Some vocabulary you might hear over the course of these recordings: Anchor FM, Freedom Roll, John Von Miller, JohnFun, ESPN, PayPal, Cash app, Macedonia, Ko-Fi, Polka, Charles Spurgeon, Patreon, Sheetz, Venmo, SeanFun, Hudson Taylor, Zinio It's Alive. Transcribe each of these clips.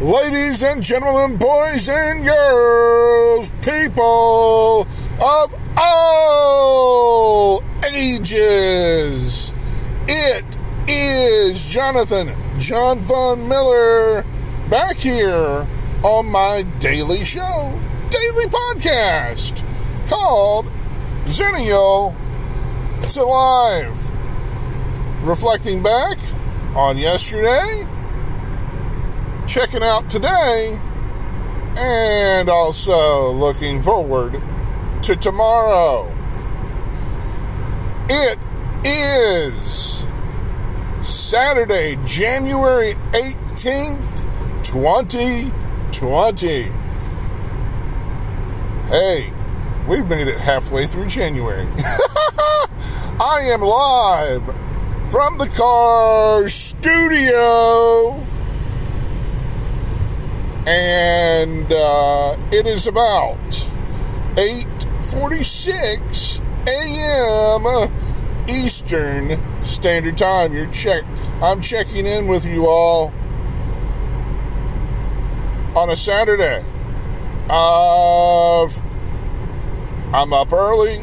Ladies and gentlemen, boys and girls, people of all ages, it is John Von Miller, back here on my daily show, daily podcast, called Zinio It's Alive. Reflecting back on yesterday, checking out today, and also looking forward to tomorrow. It is Saturday, January 18th, 2020. Hey, we've made it halfway through January. I am live from the car studio. And it is about 8:46 a.m. Eastern Standard Time. I'm checking in with you all on a Saturday. I'm up early,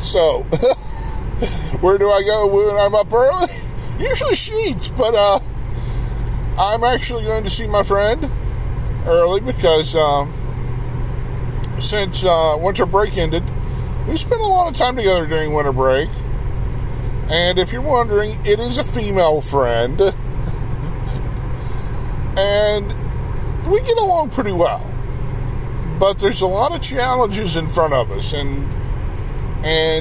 so where do I go when I'm up early? Usually Sheetz, but I'm actually going to see my friend early because since winter break ended, we spent a lot of time together during winter break. And if you're wondering, it is a female friend. And we get along pretty well. But there's a lot of challenges in front of us. And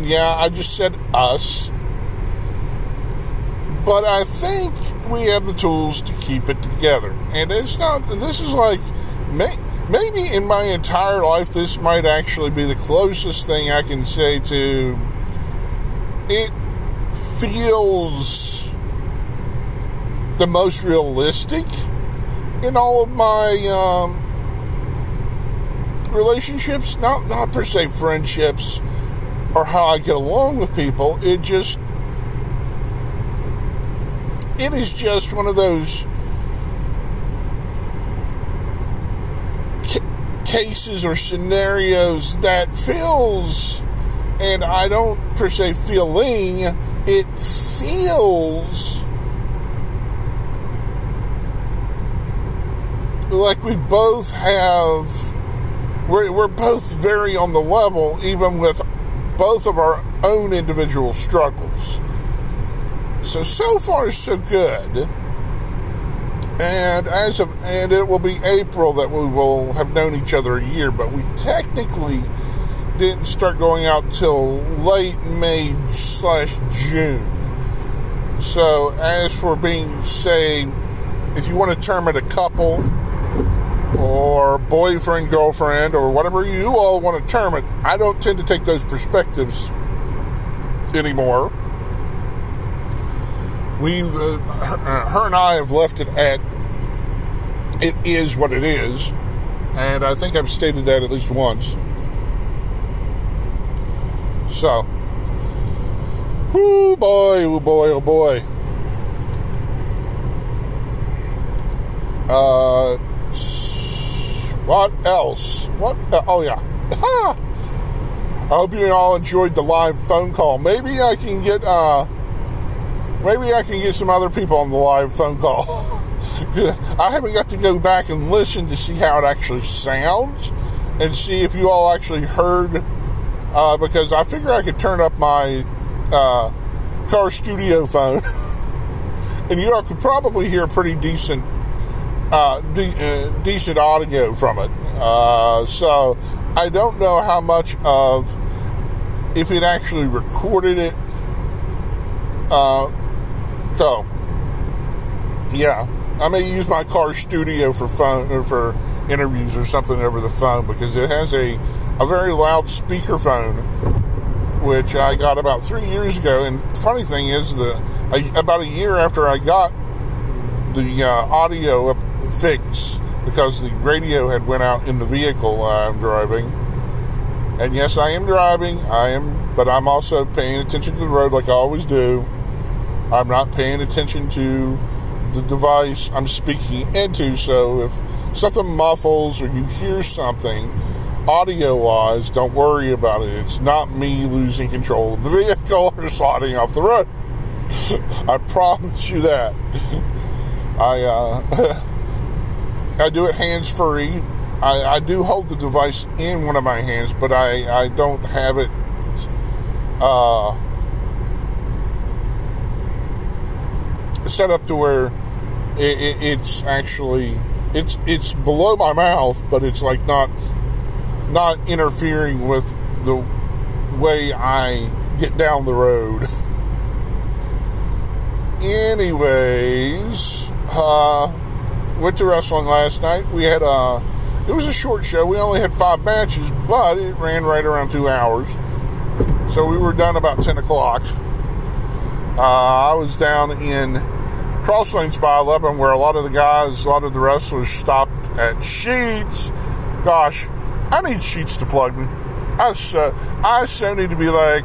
yeah, I just said us. But I think we have the tools to keep it together. And it's not, this is like, maybe in my entire life, this might actually be the closest thing I can say to, it feels the most realistic in all of my relationships. Not per se friendships or how I get along with people. It is just one of those cases or scenarios that feels, and I don't per se feeling, it feels like we both have, we're both very on the level, even with both of our own individual struggles. So far, so good. And it will be April that we will have known each other a year, but we technically didn't start going out till late May/June. So as for being, say, if you want to term it a couple, or boyfriend, girlfriend, or whatever you all want to term it, I don't tend to take those perspectives anymore. Her and I have left it at, it is what it is, and I think I've stated that at least once. So, oh boy, oh boy, oh boy. What else? Oh yeah. I hope you all enjoyed the live phone call. Maybe I can get some other people on the live phone call. I haven't got to go back and listen to see how it actually sounds and see if you all actually heard, because I figure I could turn up my car studio phone and you all could probably hear pretty decent decent audio from it. So I don't know how much of, if it actually recorded it. So, yeah, I may use my car studio for interviews or something over the phone, because it has a very loud speaker phone, which I got about 3 years ago. And the funny thing is, about a year after I got the audio fix, because the radio had went out in the vehicle I'm driving. And yes, I am driving. but I'm also paying attention to the road like I always do. I'm not paying attention to the device I'm speaking into, so if something muffles or you hear something audio-wise, don't worry about it. It's not me losing control of the vehicle or sliding off the road. I promise you that. I do it hands-free. I do hold the device in one of my hands, but I don't have it set up to where it's actually it's below my mouth, but it's like not interfering with the way I get down the road. Anyways, went to wrestling last night. We had it was a short show. We only had 5 matches, but it ran right around 2 hours. So we were done about 10 o'clock. I was down in Cross Lanes by 11, where a lot of the wrestlers stopped at Sheetz. Gosh, I need Sheetz to plug me. I so need to be like,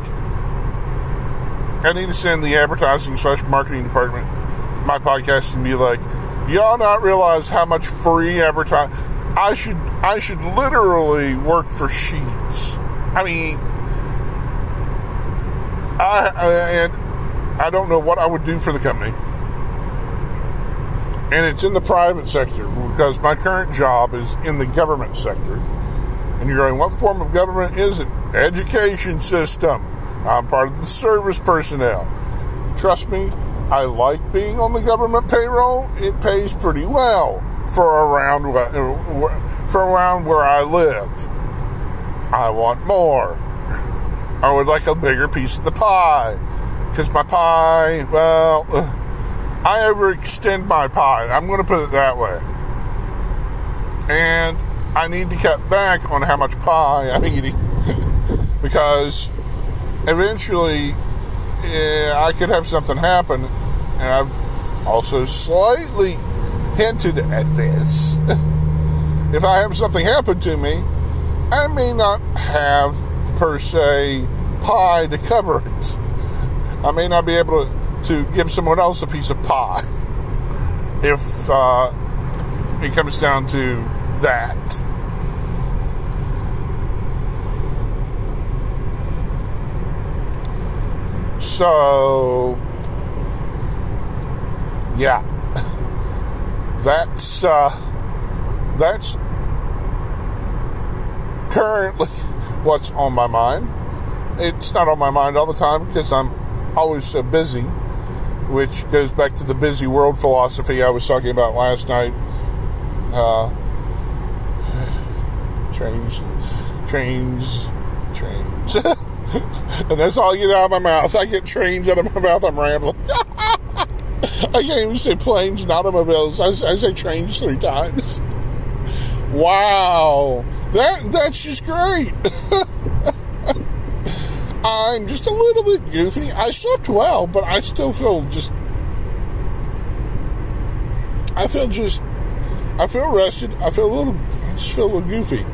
I need to send the advertising/marketing department my podcast and be like, y'all not realize how much free advertising. I should literally work for Sheetz. I mean, I don't know what I would do for the company. And it's in the private sector, because my current job is in the government sector. And you're going, what form of government is it? Education system. I'm part of the service personnel. Trust me, I like being on the government payroll. It pays pretty well for around where I live. I want more. I would like a bigger piece of the pie. Because my pie, well, I overextend my pie. I'm going to put it that way. And I need to cut back on how much pie I'm eating. Because eventually, I could have something happen. And I've also slightly hinted at this. If I have something happen to me, I may not have, per se, pie to cover it. I may not be able to give someone else a piece of pie if it comes down to that. So, yeah, that's currently what's on my mind. It's not on my mind all the time because I'm always so busy, which goes back to the busy world philosophy I was talking about last night. Trains. And that's all I get out of my mouth. I get trains out of my mouth. I'm rambling. I can't even say planes and automobiles. I say trains 3 times. Wow. That's just great. I'm just a little bit goofy. I slept well, but I still feel just... I feel rested. I just feel a little goofy.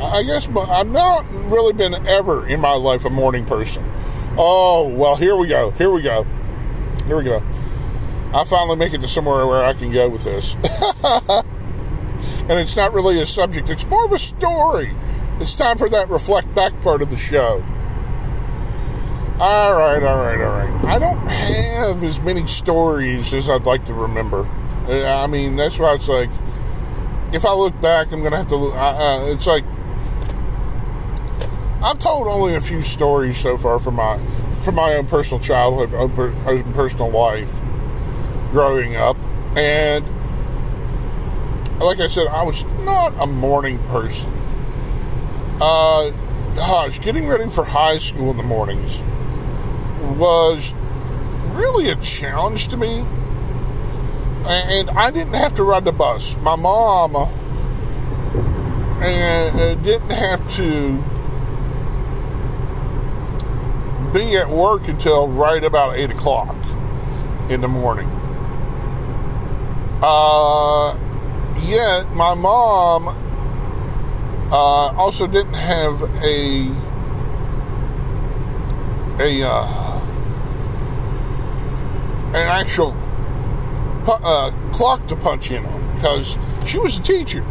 I guess I've not really been ever in my life a morning person. Oh, well, here we go. I finally make it to somewhere where I can go with this. And it's not really a subject. It's more of a story. It's time for that reflect back part of the show. All right. I don't have as many stories as I'd like to remember. I mean, that's why it's like, if I look back, I'm going to have to look. It's like, I've told only a few stories so far from my own personal childhood, own personal life, growing up. And like I said, I was not a morning person. Getting ready for high school in the mornings was really a challenge to me, and I didn't have to ride the bus. My mom didn't have to be at work until right about 8 o'clock in the morning. Yet my mom also didn't have an actual clock to punch in on, because she was a teacher.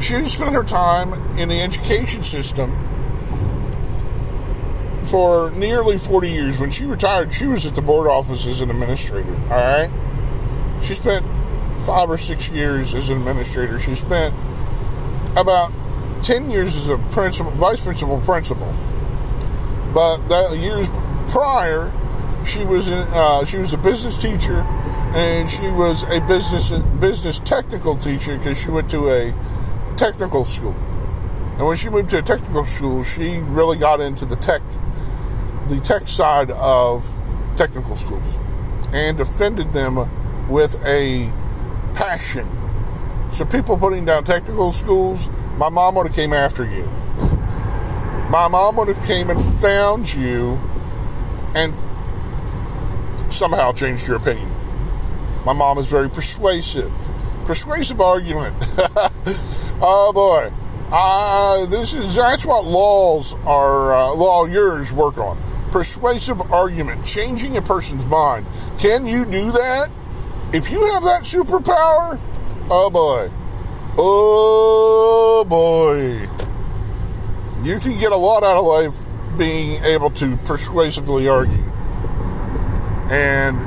She spent her time in the education system for nearly 40 years. When she retired, she was at the board office as an administrator, all right? She spent 5 or 6 years as an administrator. She spent about 10 years as a principal, vice principal. But that years prior, she was a business teacher, and she was a business technical teacher, because she went to a technical school. And when she moved to a technical school, she really got into the tech side of technical schools and defended them with a passion. So people putting down technical schools, my mom would have came after you. My mom would have came and found you and somehow changed your opinion. My mom is very persuasive. Persuasive argument. Oh boy. That's what lawyers work on. Persuasive argument. Changing a person's mind. Can you do that? If you have that superpower, oh boy. Oh boy. You can get a lot out of life being able to persuasively argue. And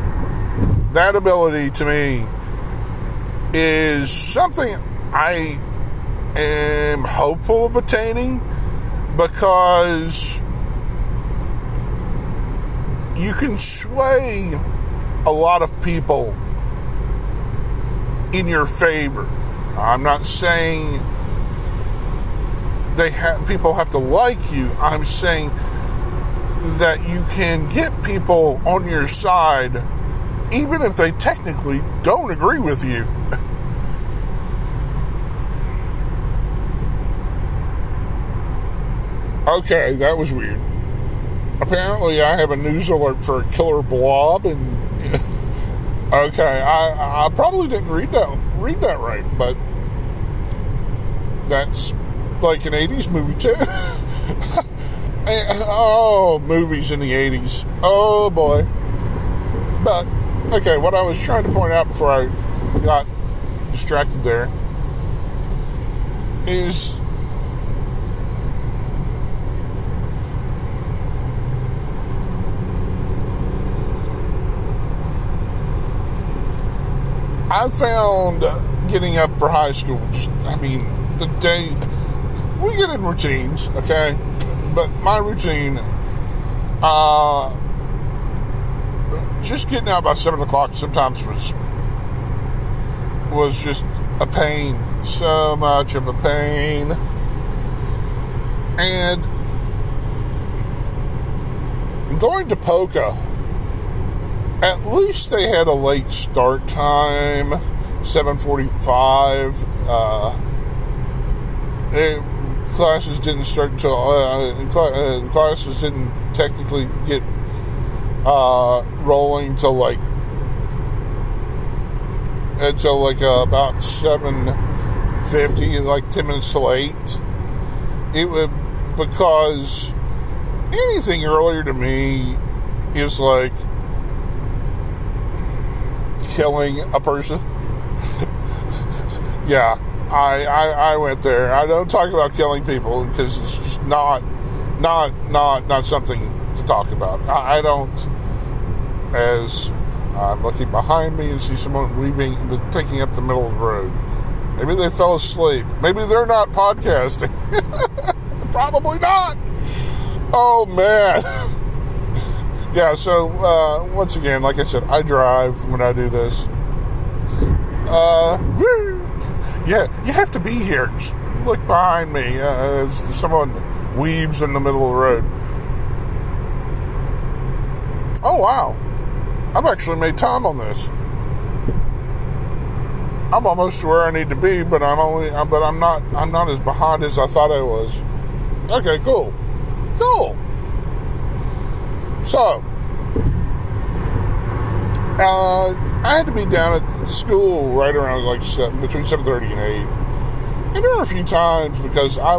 that ability to me is something I am hopeful of attaining, because you can sway a lot of people in your favor. I'm not saying people have to like you. I'm saying that you can get people on your side even if they technically don't agree with you. Okay, that was weird. Apparently, I have a news alert for a killer blob, and okay, I probably didn't read that right, but that's like an 80s movie too. Oh, movies in the 80s. Oh boy. But okay, what I was trying to point out before I got distracted there is, I found getting up for high school, the day, we get in routines, okay, but my routine, just getting out by 7 o'clock sometimes was just a pain, so much of a pain, and going to Polka, at least they had a late start time, 7:45. Classes didn't start until classes didn't technically get rolling until about 7:50, like 10 minutes till 8. It would, because anything earlier to me is like killing a person. Yeah, I went there. I don't talk about killing people because it's just not something to talk about. I don't. As I'm looking behind me and see someone taking up the middle of the road. Maybe they fell asleep. Maybe they're not podcasting. Probably not. Oh man. Yeah, so, once again, like I said, I drive when I do this. Yeah, you have to be here. Just look behind me. Someone weaves in the middle of the road. Oh, wow. I've actually made time on this. I'm almost where I need to be, but I'm not as behind as I thought I was. Okay, cool. Cool. So, I had to be down at school right around like between 7:30 and 8. And there were a few times because I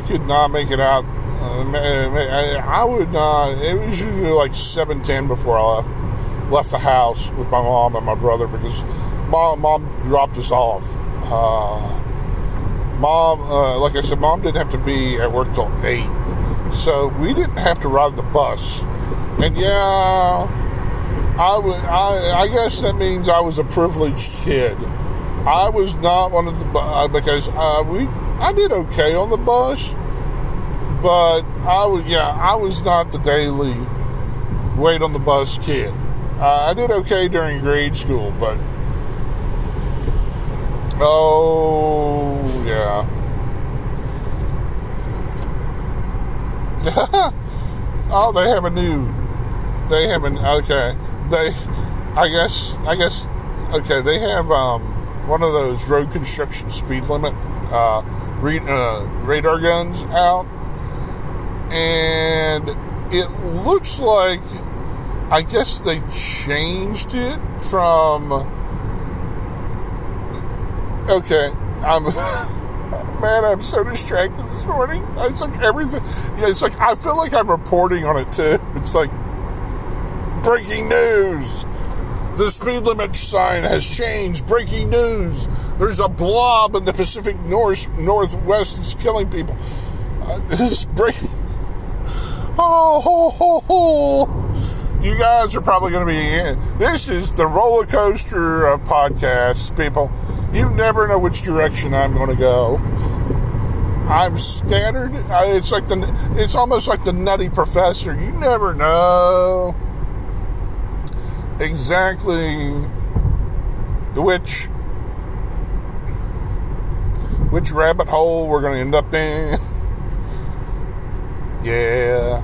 could not make it out I would, it was usually like 7:10 before I left the house with my mom and my brother, because mom dropped us off. Like I said, mom didn't have to be at work till 8, so we didn't have to ride the bus. And yeah, I guess that means I was a privileged kid. I was not one of the, because I did okay on the bus, but I was not the daily wait on the bus kid. I did okay during grade school, but oh yeah. Oh, they have one of those road construction speed limit radar guns out, and it looks like, I guess they changed it from, okay, man, I'm so distracted this morning. It's like everything, yeah, it's like, I feel like I'm reporting on it too. It's like, breaking news, the speed limit sign has changed, breaking news, there's a blob in the Pacific Northwest that's killing people. This is breaking, oh, ho, ho, ho. You guys are probably going to be in. This is the roller coaster podcast, people. You never know which direction I'm going to go. I'm scattered. It's almost like the Nutty Professor. You never know exactly which rabbit hole we're going to end up in. Yeah.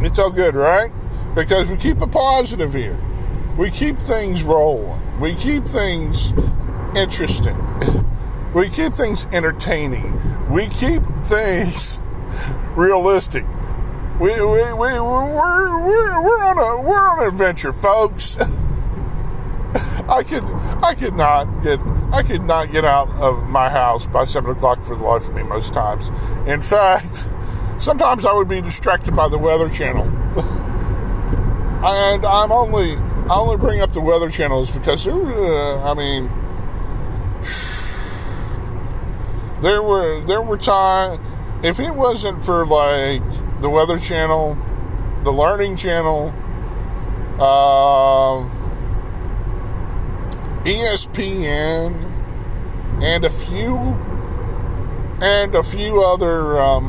It's all good, right? Because we keep a positive here. We keep things rolling. We keep things interesting. We keep things entertaining. We keep things realistic. We're on an adventure, folks. I could not get out of my house by 7 o'clock for the life of me most times. In fact, sometimes I would be distracted by the Weather Channel. And I only bring up the Weather Channels because there were times, if it wasn't for like the Weather Channel, the Learning Channel, ESPN, and a few other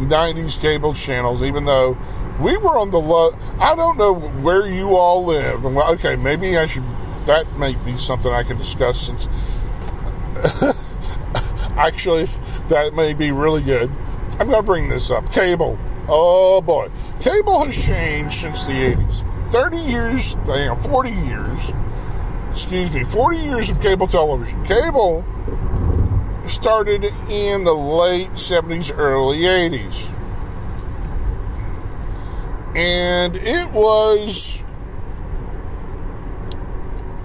90s cable channels, even though we were on the low. I don't know where you all live. Okay, maybe I should, that may be something I can discuss, since actually that may be really good. I'm going to bring this up. Cable. Oh boy. Cable has changed since the 80s. 40 years of cable television. Cable started in the late 70s, early 80s. And it was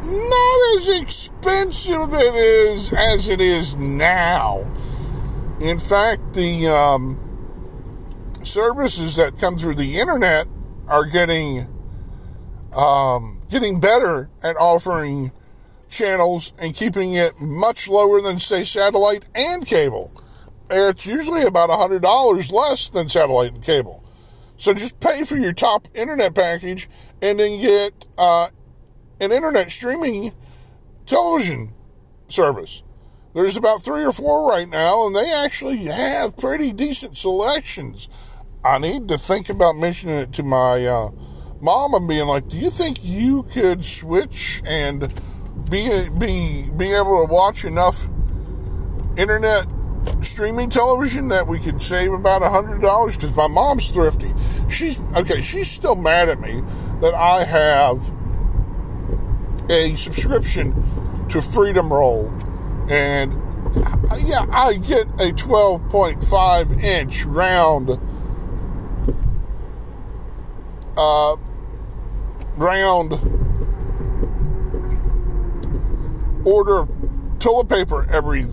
not as expensive as it is now. In fact, the services that come through the internet are getting better at offering channels and keeping it much lower than, say, satellite and cable. It's usually about $100 less than satellite and cable. So just pay for your top internet package and then get an internet streaming television service. There's about 3 or 4 right now, and they actually have pretty decent selections. I need to think about mentioning it to my mom and being like, do you think you could switch and be able to watch enough internet streaming television that we could save about $100, because my mom's thrifty. She's still mad at me that I have a subscription to Freedom Roll, and yeah, I get a 12.5 inch round order of toilet paper every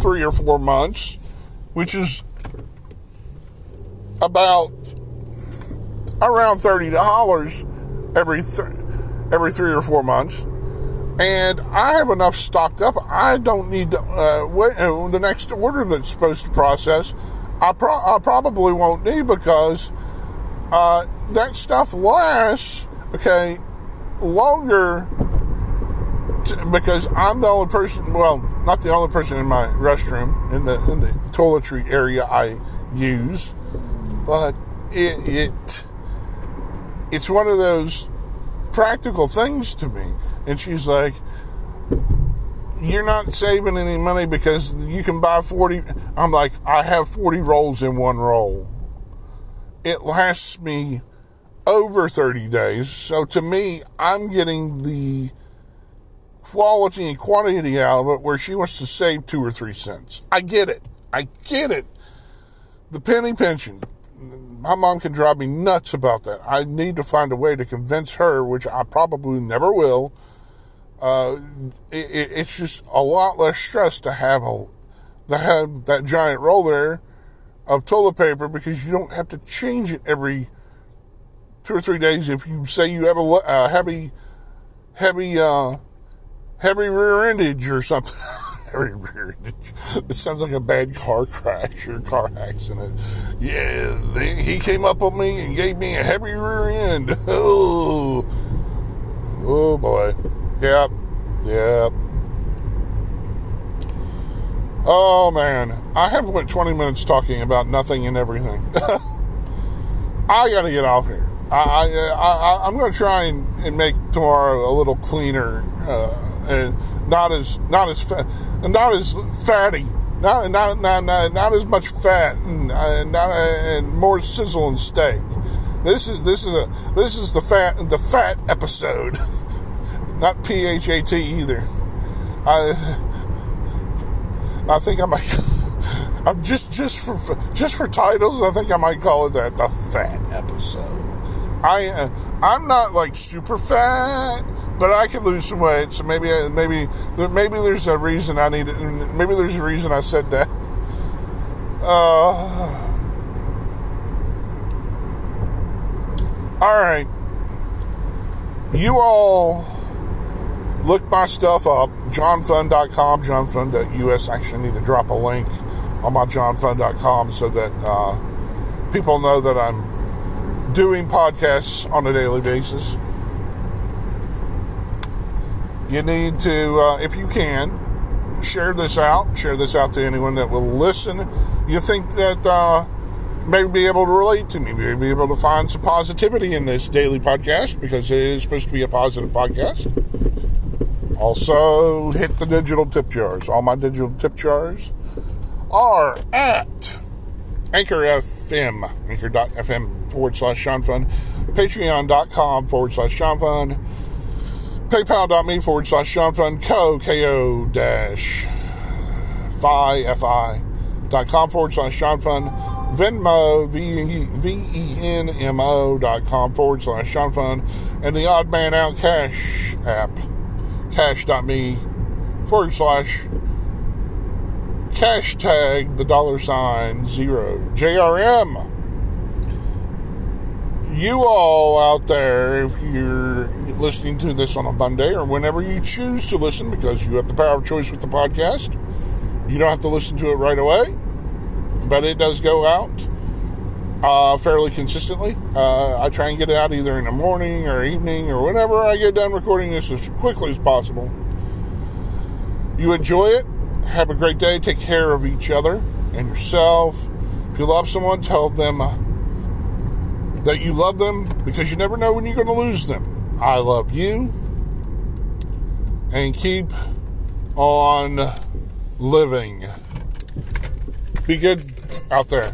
3 or 4 months, which is about around $30 every 3 or 4 months. And I have enough stocked up. I don't need to, the next order that's supposed to process, I probably won't need, because that stuff lasts, longer, because I'm the only person, well, not the only person in my restroom, in the toiletry area I use, but it's one of those practical things to me. And she's like, you're not saving any money because you can buy 40. I'm like, I have 40 rolls in one roll. It lasts me over 30 days. So to me, I'm getting the quality and quantity out of it, where she wants to save 2 or 3 cents. I get it. The penny pinching. My mom can drive me nuts about that. I need to find a way to convince her, which I probably never will. It's just a lot less stress to have that giant roll there of toilet paper, because you don't have to change it every 2 or 3 days if you say you have a heavy rear endage or something. It sounds like a bad car crash or car accident. Yeah, he came up on me and gave me a heavy rear end. Oh boy. Yep. Oh man, I have went 20 minutes talking about nothing and everything. I gotta get off here. I'm gonna try and make tomorrow a little cleaner and not as fatty, not as much fat, and more sizzling steak. This is the fat episode, not PHAT either. I think I might. I'm just for titles. I think I might call it that, the fat episode. I'm not like super fat, but I could lose some weight, so maybe there's a reason I need it. Maybe there's a reason I said that. All right, you all look my stuff up. JohnFun.com, JohnFun.us. Actually, I need to drop a link on my JohnFun.com so that people know that I'm doing podcasts on a daily basis. You need to, if you can, share this out to anyone that will listen. You think that may be able to relate to me, may be able to find some positivity in this daily podcast, because it is supposed to be a positive podcast. Also, hit the digital tip jars. All my digital tip jars are at Anchor FM, anchor.fm /SeanFun, patreon.com /SeanFun, PayPal.me /SeanFun, Ko-Fi.com /SeanFun, Venmo, VENMO.com /SeanFun, and the Odd Man Out Cash app, cash.me / $0 JRM. You all out there, if you're listening to this on a Monday or whenever you choose to listen, because you have the power of choice with the podcast, you don't have to listen to it right away, but it does go out fairly consistently. I try and get it out either in the morning or evening or whenever I get done recording this as quickly as possible. You enjoy it. Have a great day. Take care of each other and yourself. If you love someone, tell them that you love them, because you never know when you're going to lose them. I love you, and keep on living. Be good out there.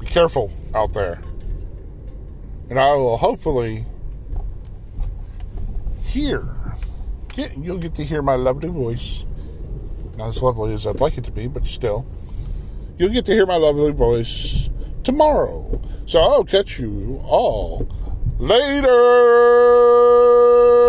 Be careful out there. And I will hopefully you'll get to hear my lovely voice. Not as lovely as I'd like it to be, but still. You'll get to hear my lovely voice tomorrow. So I'll catch you all later.